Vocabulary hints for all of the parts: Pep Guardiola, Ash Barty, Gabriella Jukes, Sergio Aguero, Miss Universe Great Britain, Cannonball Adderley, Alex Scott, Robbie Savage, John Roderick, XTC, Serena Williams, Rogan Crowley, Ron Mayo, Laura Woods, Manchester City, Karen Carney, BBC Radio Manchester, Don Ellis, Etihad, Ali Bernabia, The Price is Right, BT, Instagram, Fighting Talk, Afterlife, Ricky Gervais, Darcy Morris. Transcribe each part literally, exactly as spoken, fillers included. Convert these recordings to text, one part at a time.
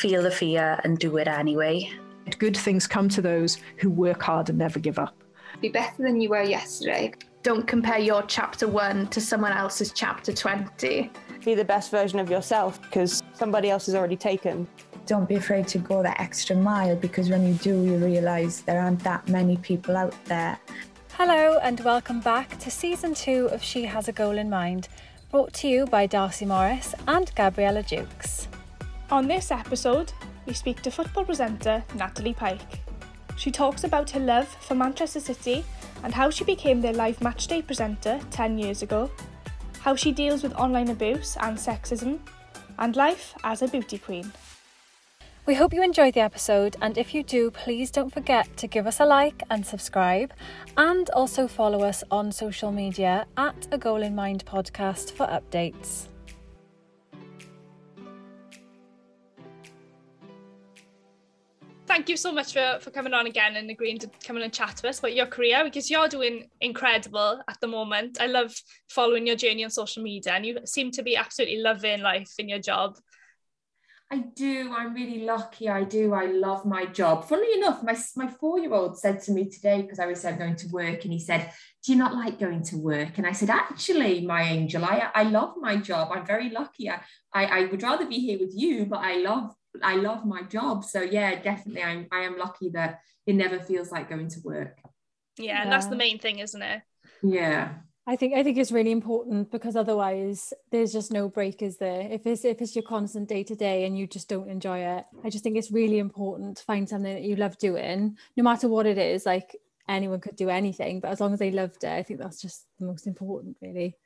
feel the fear and do it anyway. Good things come to those who work hard and never give up. Be better than you were yesterday. Don't compare your chapter one to someone else's chapter twenty. Be the best version of yourself because somebody else has already taken. Don't be afraid to go that extra mile, because when you do, you realise there aren't that many people out there. Hello and welcome back to season two of She Has a Goal in Mind, brought to you by Darcy Morris and Gabriella Jukes. On this episode, we speak to football presenter Natalie Pike. She talks about her love for Manchester City and how she became their live matchday presenter ten years ago, how she deals with online abuse and sexism, and life as a beauty queen. We hope you enjoyed the episode, and if you do, please don't forget to give us a like and subscribe, and also follow us on social media at A Goal in Mind Podcast for updates. Thank you so much for, for coming on again and agreeing to come on and chat to us about your career, because you're doing incredible at the moment. I love following your journey on social media, and you seem to be absolutely loving life in your job. I do. I'm really lucky. I do. I love my job. Funnily enough, my, my four-year-old said to me today, because I always said I'm going to work, and he said, do you not like going to work? And I said, actually, my angel, I, I love my job. I'm very lucky. I, I, I would rather be here with you, but I love I love my job. So yeah, definitely I'm I am lucky that it never feels like going to work. Yeah, yeah. And that's the main thing, isn't it? Yeah. I think I think it's really important, because otherwise there's just no break, is there? If it's if it's your constant day to day and you just don't enjoy it. I just think it's really important to find something that you love doing, no matter what it is. Like, anyone could do anything, but as long as they loved it, I think that's just the most important, really.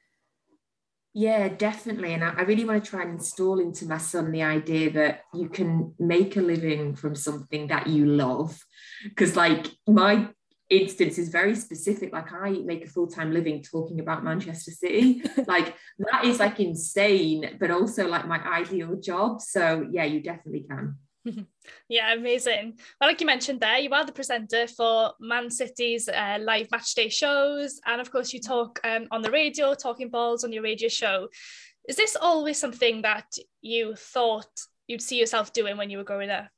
Yeah, definitely. And I, I really want to try and install into my son the idea that you can make a living from something that you love. Because like my instance is very specific. Like, I make a full-time living talking about Manchester City. Like, that is like insane, but also like my ideal job. So yeah, you definitely can. Yeah, amazing. Well, like you mentioned there, you are the presenter for Man City's uh, live matchday shows, and of course you talk um, on the radio, talking balls on your radio show. Is this always something that you thought you'd see yourself doing when you were growing up?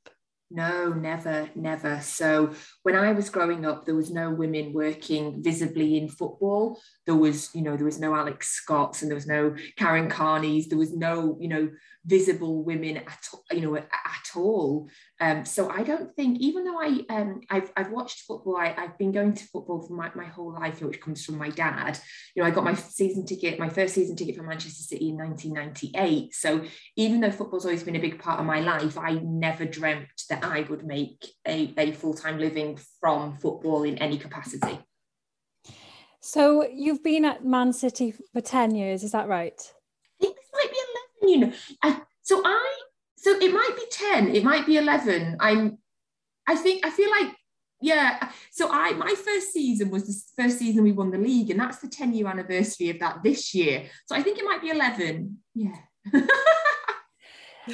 No, never, never. So when I was growing up, there was no women working visibly in football. There was, you know, there was no Alex Scott's, and there was no Karen Carney's. There was no, you know, visible women at, you know, at, at all. Um, so I don't think, even though I, um, I've I've watched football, I, I've been going to football for my, my whole life, which comes from my dad. You know, I got my season ticket, my first season ticket for Manchester City in nineteen ninety-eight. So even though football's always been a big part of my life, I never dreamt that I would make a, a full-time living from football in any capacity. So you've been at Man City for ten years, is that right? I think this might be eleven, you know. I, so I, so it might be ten, it might be eleven. I'm, I think, I feel like, yeah. So I, my first season was the first season we won the league, and that's the ten-year anniversary of that this year. So I think it might be eleven, yeah.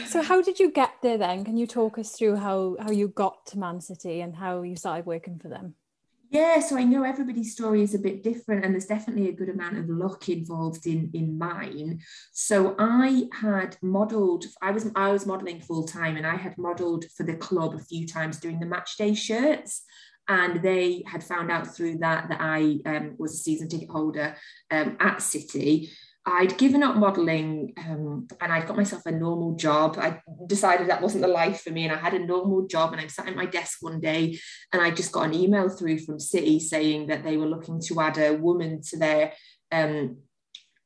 So how did you get there then? Can you talk us through how, how you got to Man City and how you started working for them? Yeah, so I know everybody's story is a bit different, and there's definitely a good amount of luck involved in, in mine. So I had modelled, I was I was modelling full time, and I had modelled for the club a few times doing the matchday shirts. And they had found out through that that I um, was a season ticket holder um, at City. I'd given up modelling um, and I'd got myself a normal job. I decided that wasn't the life for me, and I had a normal job, and I'm sat at my desk one day and I just got an email through from City saying that they were looking to add a woman to their um,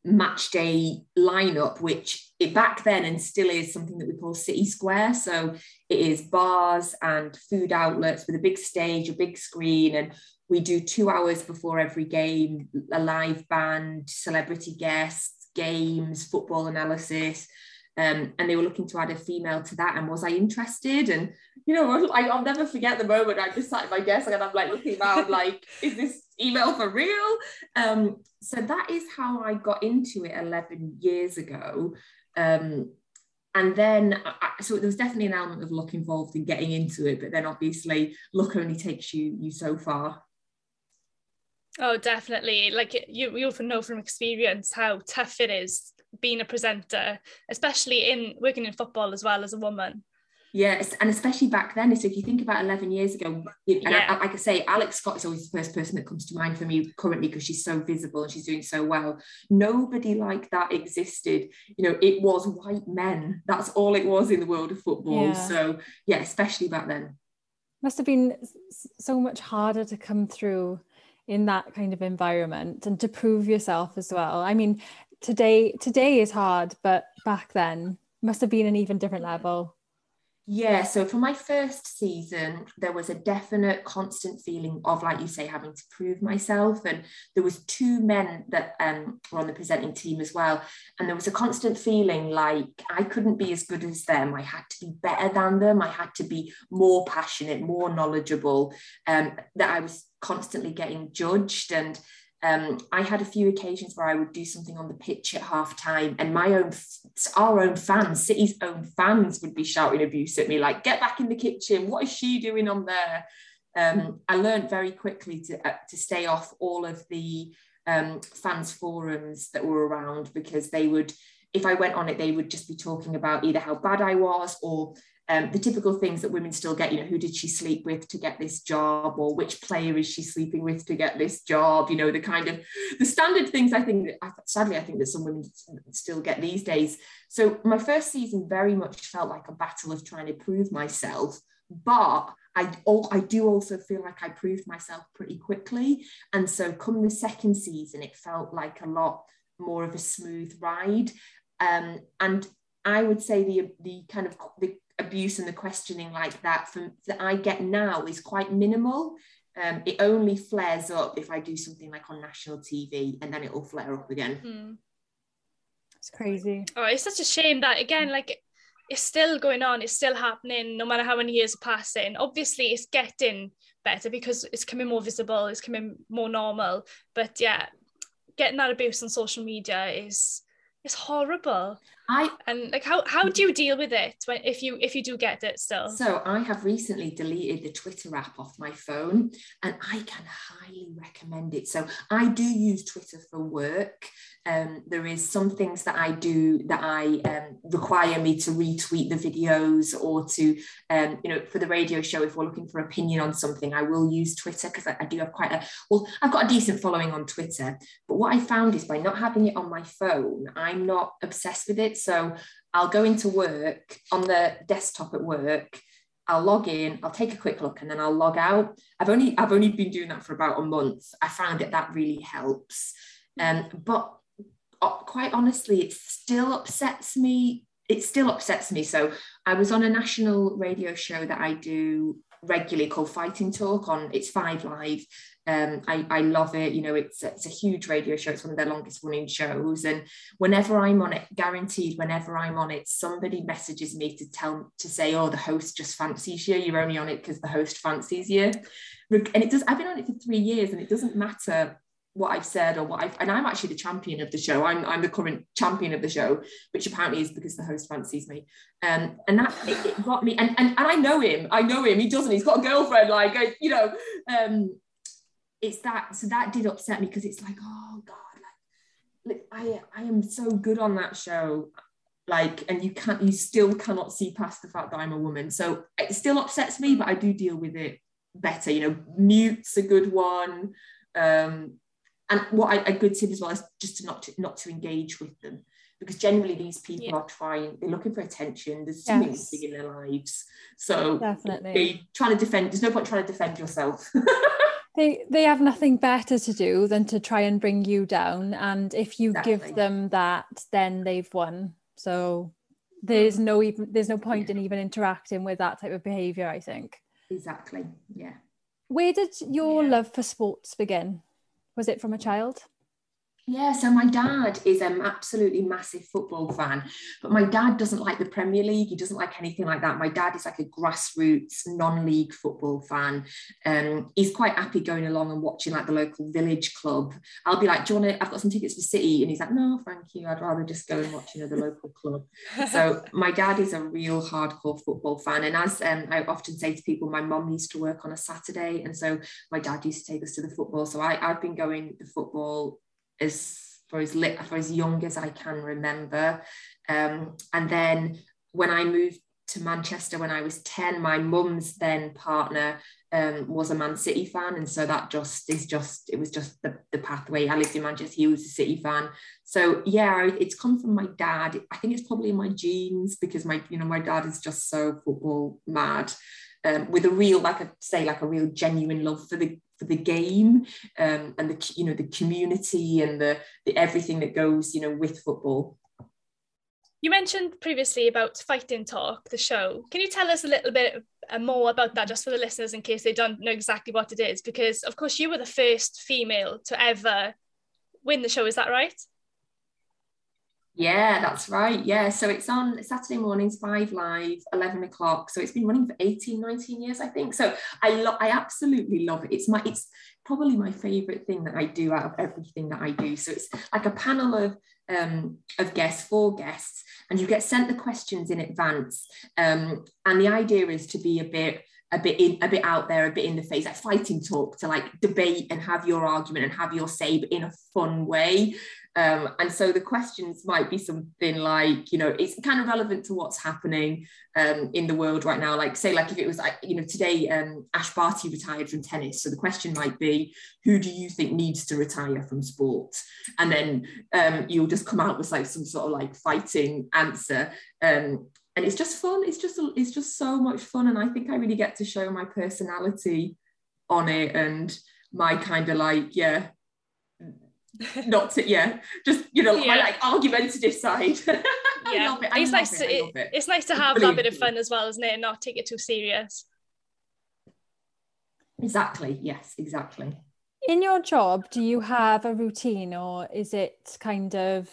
match day lineup, which it back then and still is something that we call City Square. So it is bars and food outlets with a big stage, a big screen, and we do two hours before every game, a live band, celebrity guests, games, football analysis. Um, and they were looking to add a female to that. And was I interested? And, you know, I, I'll never forget the moment I just sat at my desk and I'm like looking around like, is this email for real? Um, so that is how I got into it eleven years ago. Um, And then, so there was definitely an element of luck involved in getting into it, but then obviously luck only takes you you so far. Oh, definitely. Like, you, you often know from experience how tough it is being a presenter, especially in working in football as well as a woman. Yes, and especially back then. So if you think about eleven years ago, and yeah. I, like I say, Alex Scott is always the first person that comes to mind for me currently because she's so visible and she's doing so well. Nobody like that existed. You know, it was white men. That's all it was in the world of football. Yeah. So yeah, especially back then. Must have been so much harder to come through in that kind of environment and to prove yourself as well. I mean, today today is hard, but back then must have been an even different level. Yeah, so for my first season, there was a definite constant feeling of, like you say, having to prove myself. And there was two men that um, were on the presenting team as well. And there was a constant feeling like I couldn't be as good as them. I had to be better than them. I had to be more passionate, more knowledgeable, um, that I was constantly getting judged. And Um, I had a few occasions where I would do something on the pitch at half time and my own, our own fans, City's own fans would be shouting abuse at me, like, get back in the kitchen, what is she doing on there? Um, I learned very quickly to, uh, to stay off all of the um, fans forums that were around, because they would, if I went on it, they would just be talking about either how bad I was or Um, the typical things that women still get, you know, who did she sleep with to get this job, or which player is she sleeping with to get this job, you know, the kind of, the standard things I think, that, sadly, I think that some women still get these days. So my first season very much felt like a battle of trying to prove myself, but I, I do also feel like I proved myself pretty quickly. And so come the second season, it felt like a lot more of a smooth ride. Um, and I would say the the kind of, the abuse and the questioning like that from that I get now is quite minimal. Um, it only flares up if I do something like on national T V, and then it will flare up again. Mm. It's crazy. Oh, it's such a shame that, again, like, it's still going on, it's still happening, no matter how many years are passing. Obviously, it's getting better because it's coming more visible, it's coming more normal. But yeah, getting that abuse on social media is... it's horrible. I and like how how do you deal with it when, if you if you do get it still? So I have recently deleted the Twitter app off my phone, and I can highly recommend it. So I do use Twitter for work. Um, there is some things that I do that I um, require me to retweet the videos, or to um, you know, for the radio show, if we're looking for opinion on something, I will use Twitter, because I, I do have quite a well I've got a decent following on Twitter. But what I found is by not having it on my phone, I'm not obsessed with it. So I'll go into work on the desktop at work, I'll log in, I'll take a quick look, and then I'll log out. I've only I've only been doing that for about a month. I found that that really helps, um, but quite honestly, it still upsets me. It still upsets me. So I was on a national radio show that I do regularly called Fighting Talk on, it's Five Live. Um, I, I love it. You know, it's, it's a huge radio show. It's one of their longest running shows. And whenever I'm on it, guaranteed, whenever I'm on it, somebody messages me to tell, to say, oh, the host just fancies you. You're only on it because the host fancies you. And it does, I've been on it for three years and it doesn't matter what I've said or what I've, and I'm actually the champion of the show. I'm I'm the current champion of the show, which apparently is because the host fancies me. Um, and that it, it got me. And, and and I know him. I know him. He doesn't. He's got a girlfriend. Like I, you know, um, it's that. So that did upset me, because it's like, oh God, like, like I I am so good on that show. Like, and you can't. You still cannot see past the fact that I'm a woman. So it still upsets me, but I do deal with it better. You know, mute's a good one. Um, And what I, a good tip as well is just to not to, not to engage with them, because generally these people yeah. are trying, they're looking for attention. There's something yes. big in their lives. So definitely they, trying to defend, there's no point trying to defend yourself. they they have nothing better to do than to try and bring you down. And if you exactly. give them that, then they've won. So there's no even there's no point yeah. in even interacting with that type of behaviour, I think. Exactly. Yeah. Where did your yeah. love for sports begin? Was it from a child? Yeah, so my dad is an absolutely massive football fan, but my dad doesn't like the Premier League. He doesn't like anything like that. My dad is like a grassroots, non-league football fan. Um, he's quite happy going along and watching like the local village club. I'll be like, do you want to, I've got some tickets for City. And he's like, no, thank you. I'd rather just go and watch another local club. So my dad is a real hardcore football fan. And as um, I often say to people, my mum used to work on a Saturday. And so my dad used to take us to the football. So I, I've been going to football as for as lit for as young as I can remember, um, and then when I moved to Manchester when I was ten. My mum's then partner um, was a Man City fan, and so that just is just it was just the, the pathway. I lived in Manchester, he was a City fan, so yeah, it's come from my dad. I think it's probably in my genes, because my you know my dad is just so football mad, um, with a real like I say like a real genuine love for the for the game, um, and the you know the community and the the everything that goes you know with football. You mentioned previously about Fighting Talk, the show. Can you tell us a little bit more about that, just for the listeners in case they don't know exactly what it is? Because, of course, you were the first female to ever win the show, is that right? Yeah, that's right. Yeah, so it's on Saturday mornings, Five Live, eleven o'clock. So it's been running for eighteen, nineteen years, I think. So I lo- I absolutely love it. It's my, it's probably my favourite thing that I do out of everything that I do. So it's like a panel of um, of guests, four guests, and you get sent the questions in advance. Um, and the idea is to be a bit, a bit in, a bit out there, a bit in the face, like Fighting Talk, to like debate and have your argument and have your say, but in a fun way. Um, and so the questions might be something like, you know, it's kind of relevant to what's happening um, in the world right now. Like, say, like if it was, like, you know, today um, Ash Barty retired from tennis. So the question might be, who do you think needs to retire from sport? And then um, you'll just come out with like some sort of like fighting answer. Um, and it's just fun. It's just, it's just so much fun. And I think I really get to show my personality on it and my kind of like, yeah, not to yeah just you know yeah. my like argumentative side. yeah I love it. I it's love nice it. to it, it. it's nice to have that bit of fun as well, isn't it, and not take it too serious. Exactly, yes, exactly. In your job, do you have a routine, or is it kind of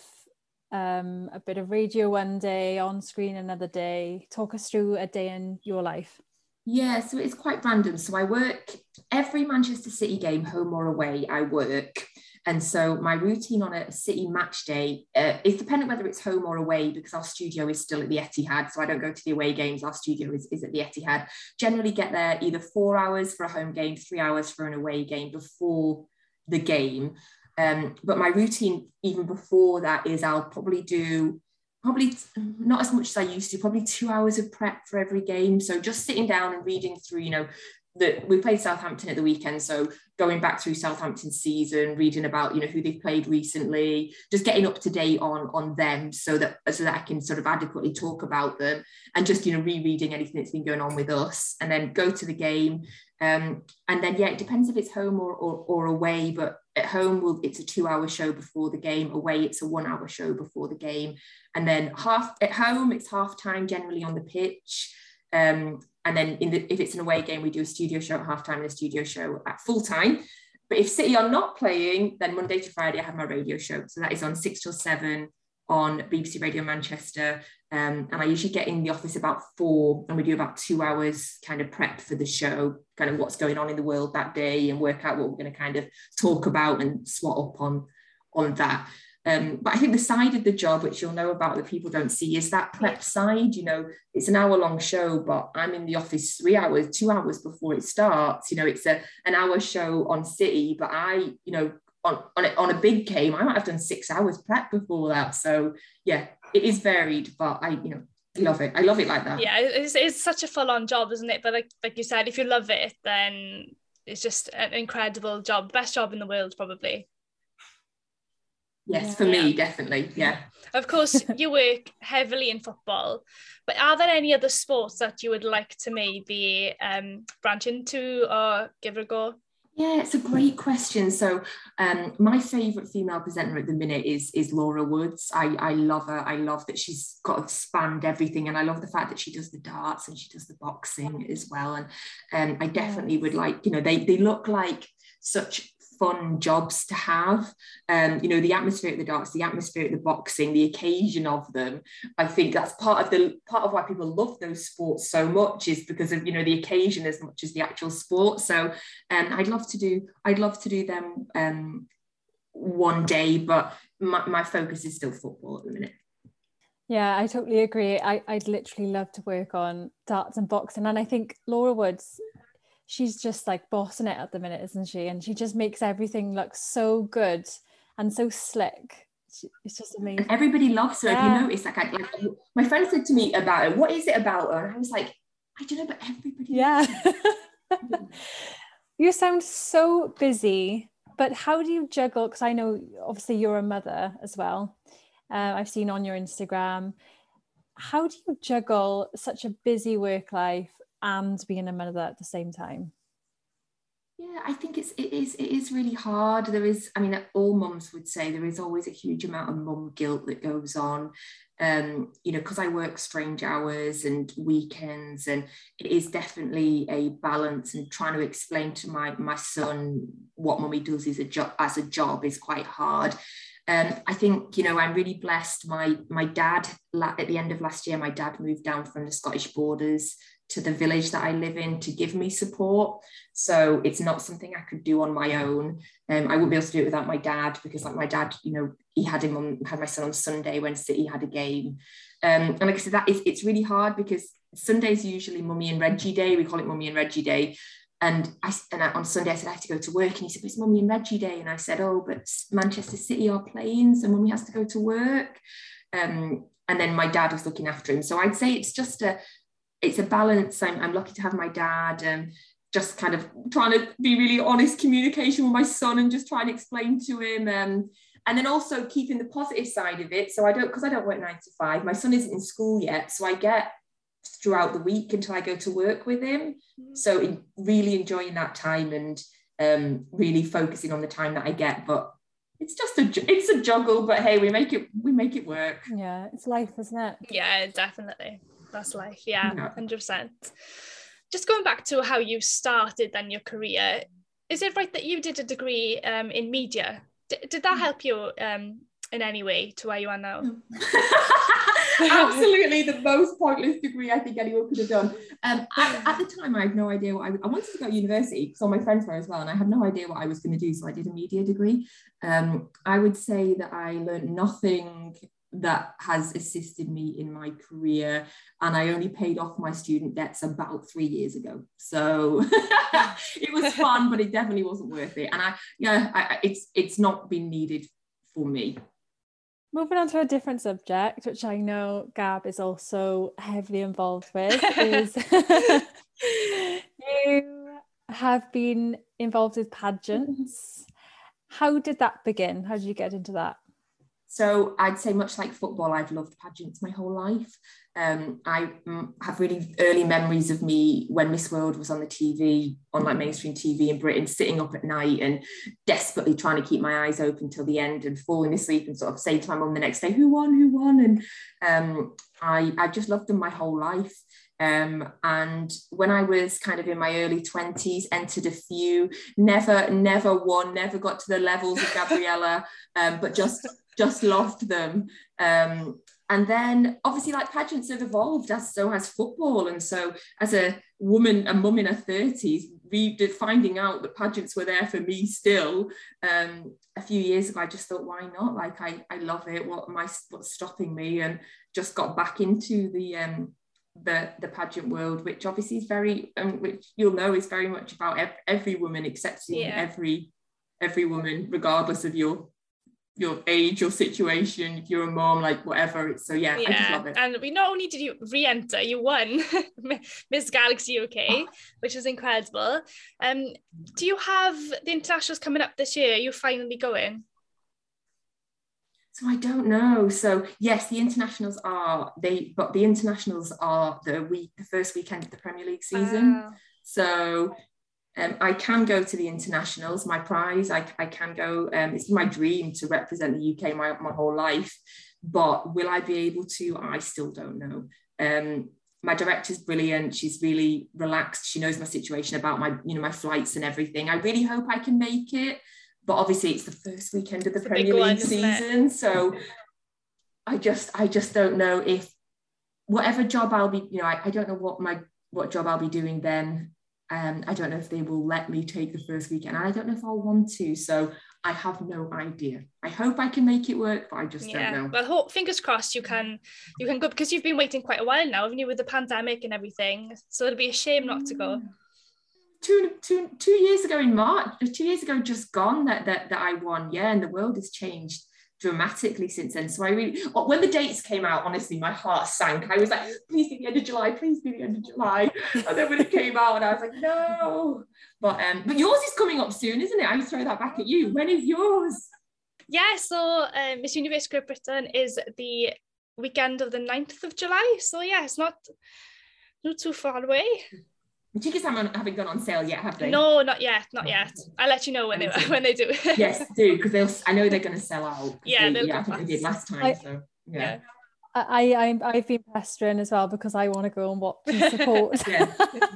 um a bit of radio one day, on screen another day? Talk us through a day in your life. Yeah, so it's quite random. So I work every Manchester City game, home or away, I work. And so my routine on a City match day, uh, it's dependent whether it's home or away, because our studio is still at the Etihad. So I don't go to the away games. Our studio is, is at the Etihad. Generally get there either four hours for a home game, three hours for an away game before the game. Um, but my routine even before that is I'll probably do probably not as much as I used to, probably two hours of prep for every game. So just sitting down and reading through, you know, that we played Southampton at the weekend, so going back through Southampton's season, reading about you know who they've played recently, just getting up to date on on them, so that so that I can sort of adequately talk about them, and just you know rereading anything that's been going on with us, and then go to the game, um, and then yeah, it depends if it's home or or, or away. But at home, we'll, it's a two-hour show before the game. Away, it's a one-hour show before the game, and then half at home, it's half time generally on the pitch. Um, and then in the, if it's an away game, we do a studio show at halftime and a studio show at full time. But if City are not playing, then Monday to Friday, I have my radio show. So that is on six till seven on B B C Radio Manchester. Um, and I usually get in the office about four, and we do about two hours kind of prep for the show, kind of what's going on in the world that day, and work out what we're going to kind of talk about and swat up on, on that. Um, but I think the side of the job, which you'll know about that people don't see, is that prep side. You know, it's an hour long show, but I'm in the office three hours, two hours before it starts. You know, it's a an hour show on City, but I, you know, on on a, on a big game, I might have done six hours prep before that. So yeah, it is varied, but I, you know, love it. I love it like that. Yeah, it's it's such a full on job, isn't it? But like like you said, if you love it, then it's just an incredible job, best job in the world, probably. Yes, yeah. For me, definitely, yeah. Of course, you work heavily in football, but are there any other sports that you would like to maybe um, branch into or give a go? Yeah, it's a great question. So um, my favourite female presenter at the minute is is Laura Woods. I, I love her. I love that she's got spanned everything. And I love the fact that she does the darts and she does the boxing as well. And um, I definitely would like, you know, they they look like such fun jobs to have. Um, you know, the atmosphere at the darts, the atmosphere at the boxing, the occasion of them. I think that's part of the part of why people love those sports so much, is because of, you know, the occasion as much as the actual sport. So um, I'd love to do I'd love to do them um, one day, but my, my focus is still football at the minute. Yeah, I totally agree. I, I'd literally love to work on darts and boxing, and I think Laura Woods, she's just like bossing it at the minute, isn't she? And she just makes everything look so good and so slick. it's just amazing. And everybody loves her. Yeah. If you notice, like, I, like my friend said to me about her, what is it about her? And I was like, I don't know, but everybody. Yeah. You sound so busy, but how do you juggle? Because I know obviously you're a mother as well. Uh, I've seen on your Instagram. How do you juggle such a busy work life and being a mother at the same time? Yeah, I think it's it is it is really hard. There is, I mean, all mums would say there is always a huge amount of mum guilt that goes on, um, you know, because I work strange hours and weekends, and it is definitely a balance. And trying to explain to my my son what mummy does is a job as a job is quite hard. Um, I think, you know, I'm really blessed. My my dad at the end of last year, my dad moved down from the Scottish borders to the village that I live in to give me support. So it's not something I could do on my own. Um, I wouldn't be able to do it without my dad, because like my dad, you know, he had him on, had my son on Sunday when City had a game. Um, and like I said, that is, it's really hard because Sunday's usually Mummy and Reggie Day. We call it Mummy and Reggie Day. And I and I, on Sunday I said, I have to go to work. And he said, but it's Mummy and Reggie Day. And I said, oh, but Manchester City are playing, so Mummy has to go to work. Um, and then my dad was looking after him. So I'd say it's just a, it's a balance. I'm, I'm lucky to have my dad. Um, just kind of trying to be really honest communication with my son and just try and explain to him. Um, and then also keeping the positive side of it. So I don't, because I don't work nine to five. My son isn't in school yet, so I get throughout the week until I go to work with him. So in really enjoying that time and um, really focusing on the time that I get. But it's just a it's a juggle. But hey, we make it we make it work. Yeah, it's life, isn't it? Yeah, definitely. That's life. Yeah, yeah. one hundred percent. Just going back to how you started then your career, is it right that you did a degree um, in media? D- did that help you um, in any way to where you are now? Absolutely the most pointless degree I think anyone could have done. Um, at, at the time, I had no idea what I, I wanted to go to university, because all my friends were as well, and I had no idea what I was going to do, so I did a media degree. Um, I would say that I learned nothing that has assisted me in my career, and I only paid off my student debts about three years ago. So it was fun, but it definitely wasn't worth it. And I, yeah, I, it's it's not been needed for me. Moving on to a different subject, which I know Gab is also heavily involved with, is you have been involved with pageants. How did that begin? How did you get into that? So I'd say much like football, I've loved pageants my whole life. Um, I mm, have really early memories of me when Miss World was on the T V, on like mainstream T V in Britain, sitting up at night and desperately trying to keep my eyes open till the end and falling asleep and sort of saying to my mum the next day, who won, who won? And um, I, I just loved them my whole life. Um, and when I was kind of in my early twenties, entered a few, never, never won, never got to the levels of Gabriella, um, but just, just loved them. Um, And then obviously like pageants have evolved, as so has football. And so as a woman, a mum in her thirties, re- finding out that pageants were there for me still, um, a few years ago, I just thought, why not? Like, I, I love it. What am I, what's stopping me? And just got back into the, um, the, the pageant world, which obviously is very, um, which you'll know is very much about ev- every woman, accepting yeah. every, every woman, regardless of your your age, your situation, if you're a mom, like whatever. It's so yeah, yeah, I just love it. And we not only did you re-enter, you won Miss Galaxy U K, oh. which is incredible. Um, do you have the internationals coming up this year? Are you finally going? So I don't know. So yes, the internationals are they, but the internationals are the week, the first weekend of the Premier League season. Wow. So. Um, I can go to the internationals, my prize, I, I can go, um, it's my dream to represent the U K my, my whole life, but will I be able to? I still don't know. Um, my director's brilliant, she's really relaxed, she knows my situation about my, you know, my flights and everything. I really hope I can make it, but obviously it's the first weekend of the it's Premier League season, so I just, I just don't know if, whatever job I'll be, you know, I, I don't know what my, what job I'll be doing then. Um, I don't know if they will let me take the first weekend. I don't know if I'll want to, so I have no idea. I hope I can make it work, but I just yeah. don't know. Well, hope, fingers crossed you can you can go, because you've been waiting quite a while now, haven't you, with the pandemic and everything? So it'll be a shame not to go. Two, two, two years ago in March, two years ago just gone that that that I won, yeah, and the world has changed dramatically since then. So I really, when the dates came out, honestly, my heart sank. I was like, please be the end of July, please be the end of July. And then when it came out, and I was like, no. But um, but yours is coming up soon, isn't it? I was throwing that back at you. When is yours? Yeah, so um, Miss Universe Great Britain is the weekend of the ninth of July. So yeah, it's not, not too far away. The tickets haven't gone on sale yet, have they? No, not yet, not yet. I'll let you know when they when they do. Yes, do, because they'll. I know they're going to sell out. Yeah, they, yeah, I think they did last time. I, so yeah. yeah. I, I I've been pestering as well because I want to go and watch and support. Yeah,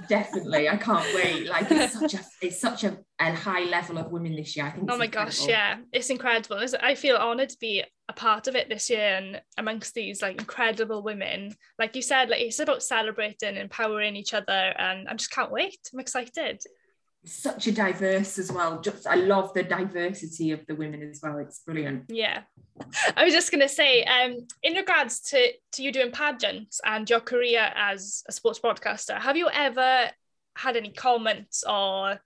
definitely. I can't wait. Like it's such a it's such a, a high level of women this year. I think. Oh my incredible. gosh, yeah, it's incredible. It's, I feel honoured to be a part of it this year and amongst these like incredible women. Like you said, like it's about celebrating, empowering each other, and I just can't wait. I'm excited. Such a diverse as well. Just I love the diversity of the women as well. It's brilliant. Yeah, I was just gonna say, um, in regards to to you doing pageants and your career as a sports broadcaster, have you ever had any comments or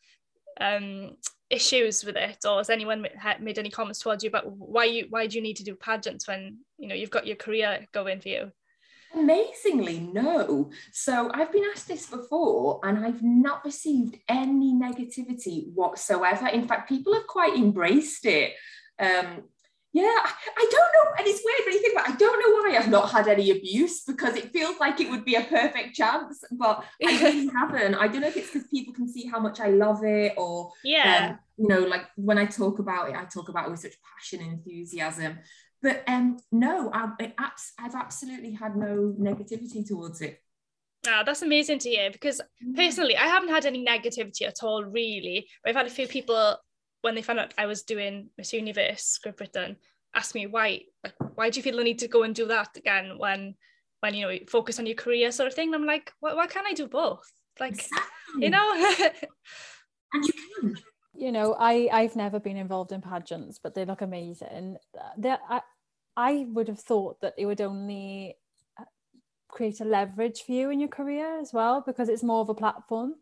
um issues with it, or has anyone made any comments towards you about why you why do you need to do pageants when you know you've got your career going for you? Amazingly, no. So I've been asked this before and I've not received any negativity whatsoever. In fact, people have quite embraced it. Um, yeah, I, I don't know. And it's weird when you think about it, I don't know why I've not had any abuse because it feels like it would be a perfect chance, but I really haven't. I don't know if it's because people can see how much I love it or, yeah, um, you know, like when I talk about it, I talk about it with such passion and enthusiasm. But um, no, I've, I've absolutely had no negativity towards it. Oh, that's amazing to hear, because personally, I haven't had any negativity at all, really. But I've had a few people, when they found out I was doing Miss Universe Great Britain, ask me, why like, why do you feel the need to go and do that again when, when you know, focus on your career sort of thing? And I'm like, why, why can't I do both? Like, exactly. You know? And you can. You know, I, I've never been involved in pageants, but they look amazing. They're, I, I would have thought that it would only create a leverage for you in your career as well, because it's more of a platform.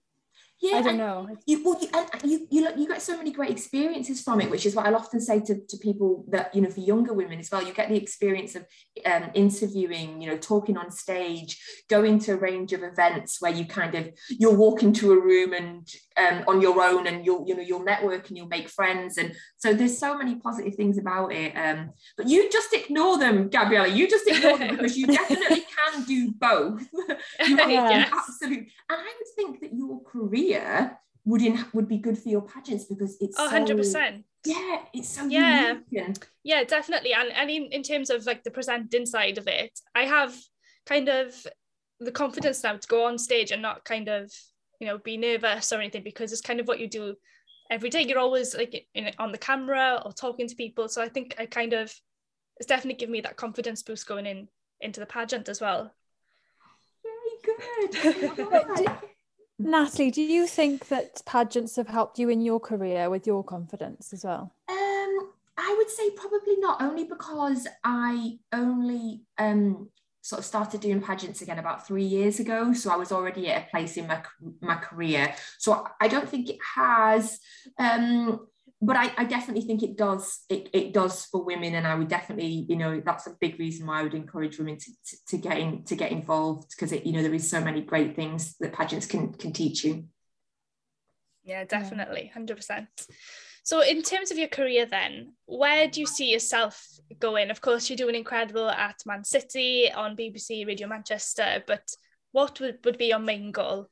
Yeah, I don't know. You, well, you, you, you, you get so many great experiences from it, which is what I'll often say to, to people that, you know, for younger women as well, you get the experience of um, interviewing, you know, talking on stage, going to a range of events where you kind of, you'll walk into a room and um, on your own and you'll, you know, you'll network and you'll make friends. And so there's so many positive things about it. Um, but you just ignore them, Gabriella. You just ignore them because you definitely can do both. You are, yes. Absolutely. And I would think that your career would in, would be good for your pageants because it's oh, so, one hundred percent. Yeah, it's so yeah unique. Yeah, definitely. And I mean, in terms of like the presenting side of it, I have kind of the confidence now to go on stage and not kind of, you know, be nervous or anything, because it's kind of what you do every day. You're always like in, on the camera or talking to people, so I think I kind of it's definitely given me that confidence boost going in into the pageant as well. Very good. Natalie, do you think that pageants have helped you in your career with your confidence as well? Um, I would say probably not, only because I only um, sort of started doing pageants again about three years ago. So I was already at a place in my, my career. So I don't think it has, um, but I, I definitely think it does, it, it does for women. And I would definitely, you know, that's a big reason why I would encourage women to, to, to get in, to get involved, because it, you know, there is so many great things that pageants can, can teach you. Yeah, definitely. one hundred percent. So in terms of your career then, where do you see yourself going? Of course, you're doing incredible at Man City on B B C Radio Manchester, but what would, would be your main goal?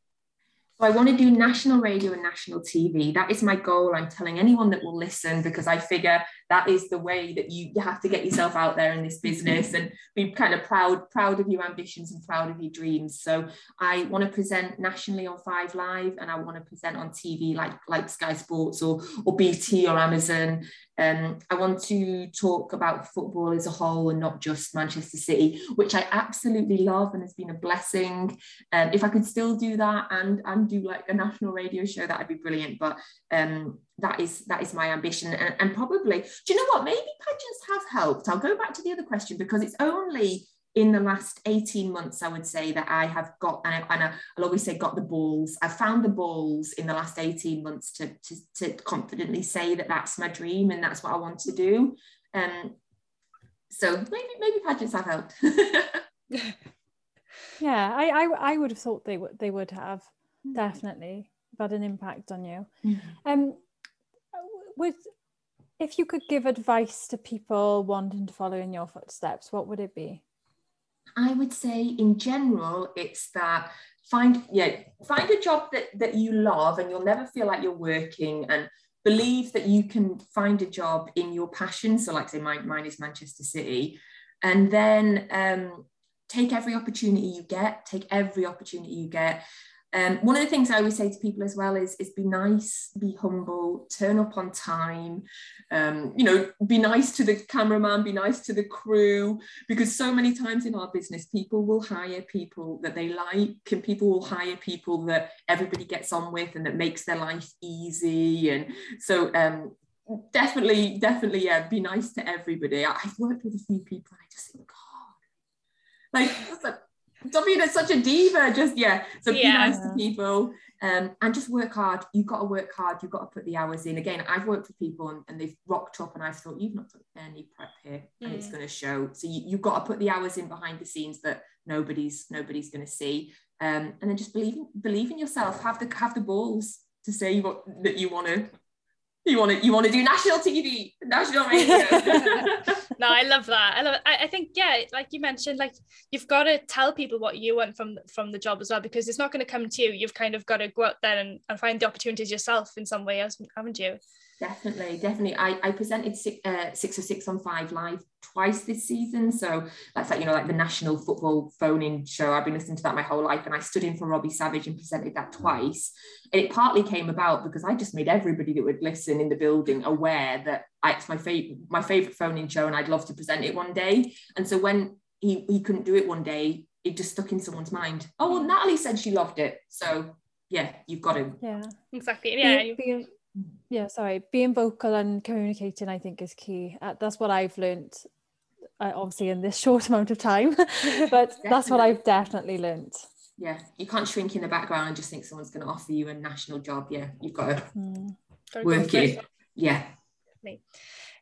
So I want to do national radio and national T V. That is my goal. I'm telling anyone that will listen, because I figure that is the way that you, you have to get yourself out there in this business and be kind of proud, proud of your ambitions and proud of your dreams. So I want to present nationally on Five Live, and I want to present on T V like, like Sky Sports or, or B T or Amazon. Um, I want to talk about football as a whole and not just Manchester City, which I absolutely love and has been a blessing. Um, if I could still do that and, and do like a national radio show, that would be brilliant. But um, that is that is my ambition. And, and probably, do you know what? Maybe pageants have helped. I'll go back to the other question, because it's only in the last eighteen months, I would say, that I have got, and, I, and I, I'll always say got the balls. I found the balls in the last eighteen months to, to, to confidently say that that's my dream and that's what I want to do. Um, So maybe maybe pageants have helped. Yeah, I, I I would have thought they would they would have mm. definitely had an impact on you. Mm. Um, with if you could give advice to people wanting to follow in your footsteps, what would it be? I would say in general, it's that find yeah find a job that that you love and you'll never feel like you're working, and believe that you can find a job in your passion. So like say mine, mine is Manchester City, and then um, take every opportunity you get, take every opportunity you get. Um, one of the things I always say to people as well is, is be nice, be humble, turn up on time, um, you know, be nice to the cameraman, be nice to the crew, because so many times in our business, people will hire people that they like, and people will hire people that everybody gets on with and that makes their life easy. And so um, definitely, definitely, yeah, be nice to everybody. I, I've worked with a few people and I just think, God, like, that's a, W is such a diva, just yeah so be yeah. nice to people, um and just work hard. You've got to work hard, you've got to put the hours in. Again, I've worked with people and, and they've rocked up and I've thought, you've not done any prep here, mm. and it's going to show. So you, you've got to put the hours in behind the scenes that nobody's nobody's going to see, um and then just believe believe in yourself. Have the have the balls to say what that you want to you want to you want to do national T V, national radio. No, I love that. I love it. I, I think, yeah, like you mentioned, like you've got to tell people what you want from from the job as well, because it's not going to come to you. You've kind of got to go out there and, and find the opportunities yourself in some way, haven't you? Definitely, definitely. I, I presented six, uh, six or six on Five Live twice this season. So that's like, you know, like the national football phone-in show. I've been listening to that my whole life, and I stood in for Robbie Savage and presented that twice. And it partly came about because I just made everybody that would listen in the building aware that I, it's my favorite, my favorite phone-in show, and I'd love to present it one day. And so when he, he couldn't do it one day, it just stuck in someone's mind. Oh, well, Natalie said she loved it. So yeah, you've got him. Yeah, exactly. Yeah. Be, be, yeah sorry being vocal and communicating, I think, is key. Uh, that's what I've learned, uh, obviously in this short amount of time, but definitely. That's what I've definitely learned. Yeah, you can't shrink in the background and just think someone's going to offer you a national job. Yeah, you've got to mm. work it. Yeah.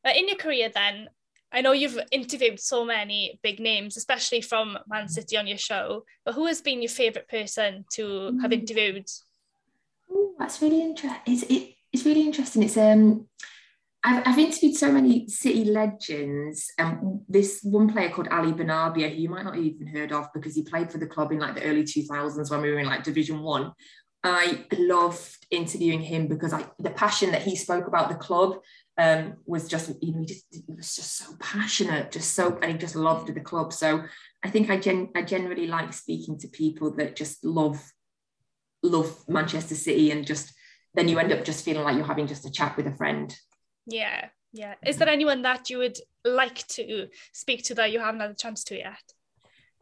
Uh, in your career then, I know you've interviewed so many big names, especially from Man City on your show, but who has been your favourite person to have interviewed? Ooh, that's really interesting. It's, it, it's really interesting. It's um, I've, I've interviewed so many City legends, and um, this one player called Ali Bernabia, who you might not have even heard of because he played for the club in like the early two thousands when we were in like Division One. I loved interviewing him because I, the passion that he spoke about the club um, was just, you know, he, just, he was just so passionate, just so, and he just loved the club. So I think I, gen, I generally like speaking to people that just love, love Manchester City, and just, then you end up just feeling like you're having just a chat with a friend. Yeah, yeah. Is there anyone that you would like to speak to that you haven't had a chance to yet?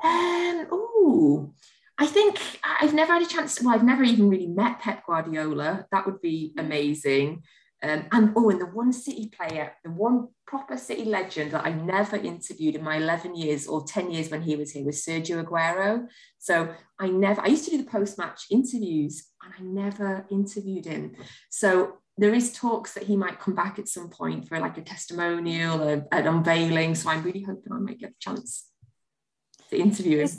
Um, ooh. I think I've never had a chance, well, I've never even really met Pep Guardiola. That would be amazing. Um, and oh, and the one City player, the one proper City legend that I never interviewed in my eleven years or ten years when he was here was Sergio Aguero. So I never, I used to do the post-match interviews and I never interviewed him. So there is talks that he might come back at some point for like a testimonial or an unveiling. So I'm really hoping I might get a chance to interview him.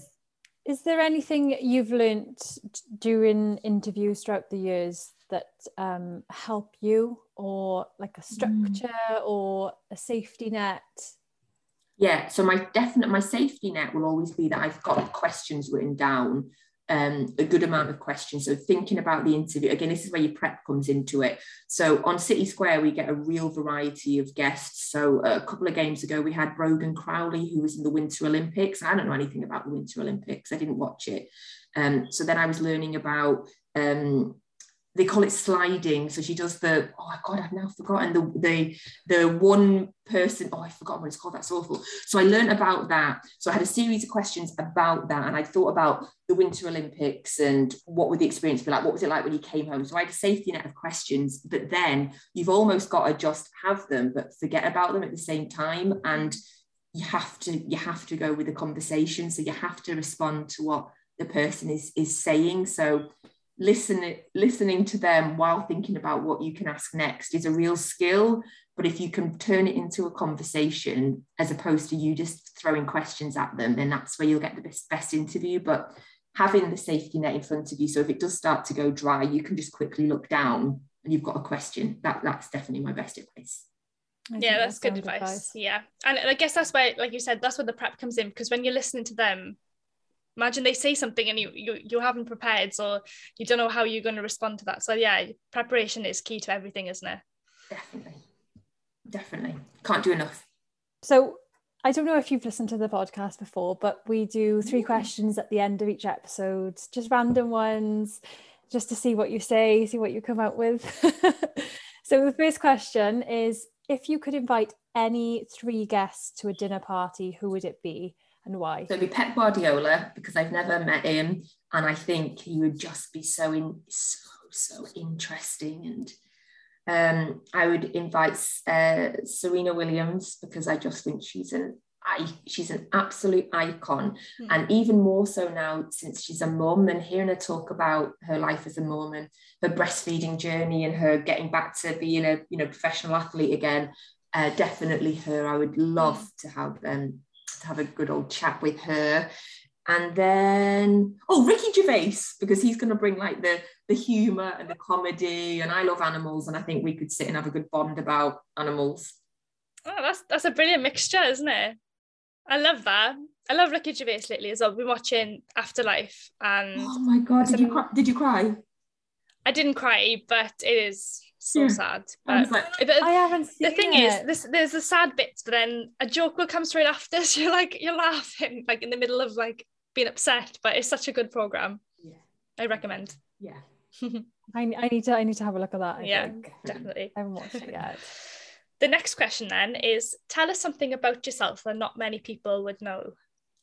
Is there anything you've learnt during interviews throughout the years that um, help you, or like a structure mm. or a safety net? Yeah, so my definite my safety net will always be that I've got questions written down, um, a good amount of questions. So thinking about the interview, again, this is where your prep comes into it. So on City Square, we get a real variety of guests. So a couple of games ago, we had Rogan Crowley, who was in the Winter Olympics. I don't know anything about the Winter Olympics. I didn't watch it. Um, so then I was learning about, um, they call it sliding. So she does the, oh God, I've now forgotten the, the, the one person, oh, I forgot what it's called. That's awful. So I learned about that. So I had a series of questions about that. And I thought about the Winter Olympics and what would the experience be like? What was it like when you came home? So I had a safety net of questions, but then you've almost got to just have them, but forget about them at the same time. And you have to, you have to go with the conversation. So you have to respond to what the person is, is saying. So Listen, listening to them while thinking about what you can ask next is a real skill. But if you can turn it into a conversation as opposed to you just throwing questions at them, then that's where you'll get the best, best interview. But having the safety net in front of you, so if it does start to go dry, you can just quickly look down and you've got a question. That that's definitely my best advice. Yeah, that's, that's good advice. advice. Yeah. And I guess that's where, like you said, that's where the prep comes in, because when you're listening to them, imagine they say something and you you, you haven't prepared, so you don't know how you're going to respond to that. So yeah, preparation is key to everything, isn't it? Definitely. Definitely. Can't do enough. So I don't know if you've listened to the podcast before, but we do three questions at the end of each episode, just random ones, just to see what you say, see what you come out with. So the first question is, if you could invite any three guests to a dinner party, who would it be and why? So it'd be Pep Guardiola, because I've never met him, and I think he would just be so in, so so interesting. And um, I would invite uh, Serena Williams, because I just think she's an I, she's an absolute icon, mm. and even more so now since she's a mum, and hearing her talk about her life as a mum and her breastfeeding journey and her getting back to being a you know professional athlete again. Uh, definitely her. I would love mm. to have um, to have a good old chat with her. And then oh Ricky Gervais, because he's going to bring like the the humour and the comedy, and I love animals, and I think we could sit and have a good bond about animals. Oh, that's that's a brilliant mixture, isn't it? I love that. I love Ricky Gervais lately as well. We've been watching Afterlife, and oh my god, did you cry? Did you cry? I didn't cry, but it is so yeah. sad. But I, like, the, I haven't seen the thing it. is, this, there's the sad bits, but then a joke will come straight after. So you're like, you're laughing like in the middle of like being upset. But it's such a good program. Yeah, I recommend. Yeah, I, I need to I need to have a look at that. I yeah, think. definitely. I haven't watched it yet. The next question then is, tell us something about yourself that not many people would know.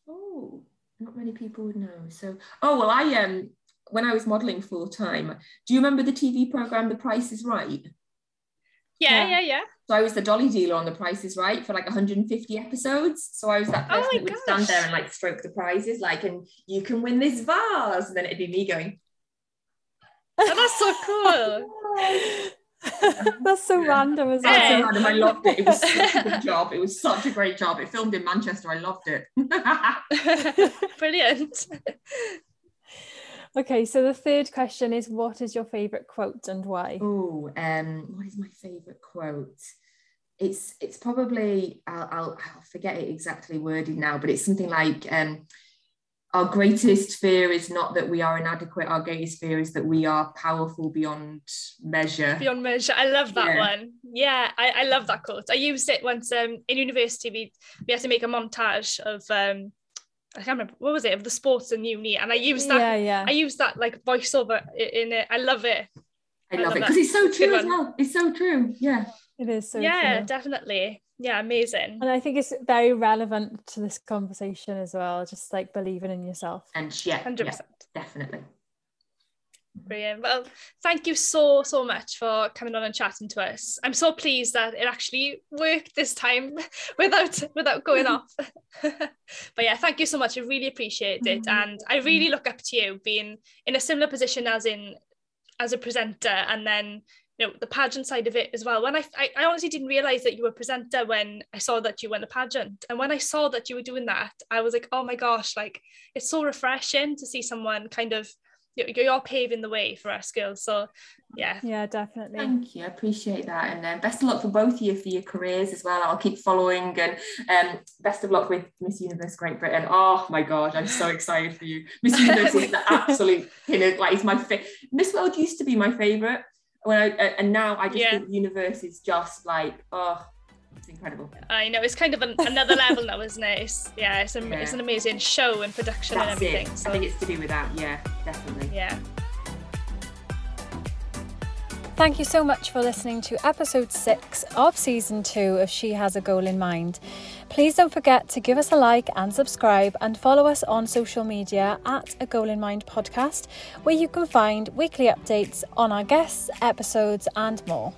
Oh, not many people would know. So, oh, well, I, um, when I was modelling full time, do you remember the T V programme, The Price is Right? Yeah, yeah, yeah, yeah. So I was the dolly dealer on The Price is Right for like one hundred fifty episodes. So I was that person oh that gosh. would stand there and like stroke the prizes, like, and you can win this vase. And then it'd be me going. Oh, that's so cool. That's so yeah. random as well. That's so random. I loved it. It was such a good job. It was such a great job. It filmed in Manchester. I loved it. Brilliant. Okay, so the third question is, what is your favourite quote and why? Oh, um, what is my favourite quote? It's it's probably I'll, I'll I'll forget it exactly worded now, but it's something like um, our greatest fear is not that we are inadequate. Our greatest fear is that we are powerful beyond measure. Beyond measure. I love that yeah. one. Yeah, I, I love that quote. I used it once um, in university. We we had to make a montage of, um, I can't remember, what was it? Of the sports in uni. And I used that. Yeah, yeah. I used that like voiceover in it. I love it. I, I love, love it. Because it's so true as well. It's so true. Yeah. It is so yeah, true. Yeah, definitely. Yeah, amazing. And I think it's very relevant to this conversation as well, just like believing in yourself. And yeah, one hundred percent. Yeah, definitely. Brilliant. Well, thank you so, so much for coming on and chatting to us. I'm so pleased that it actually worked this time without without going off. But yeah, thank you so much. I really appreciate it. Mm-hmm. And I really look up to you being in a similar position as in as a presenter, and then you know, the pageant side of it as well. When I, I, I honestly didn't realise that you were a presenter when I saw that you won the pageant. And when I saw that you were doing that, I was like, oh my gosh, like it's so refreshing to see someone kind of, you know, you're paving the way for us girls. So yeah. Yeah, definitely. Thank you. I appreciate that. And um, best of luck for both of you for your careers as well. I'll keep following, and um, best of luck with Miss Universe Great Britain. Oh my God, I'm so excited for you. Miss Universe is the absolute, you know, like it's my favorite. Miss World used to be my favorite. When I, uh, and now I just yeah. think the universe is just like, oh, it's incredible. I know, it's kind of an, another level now, isn't it? It's, yeah, it's, a, yeah. it's an amazing show and production. That's and everything. It. So. I think it's to do with that, yeah, definitely. Yeah. Thank you so much for listening to episode six of season two of She Has a Goal in Mind. Please don't forget to give us a like and subscribe, and follow us on social media at A Goal in Mind Podcast, where you can find weekly updates on our guests, episodes and more.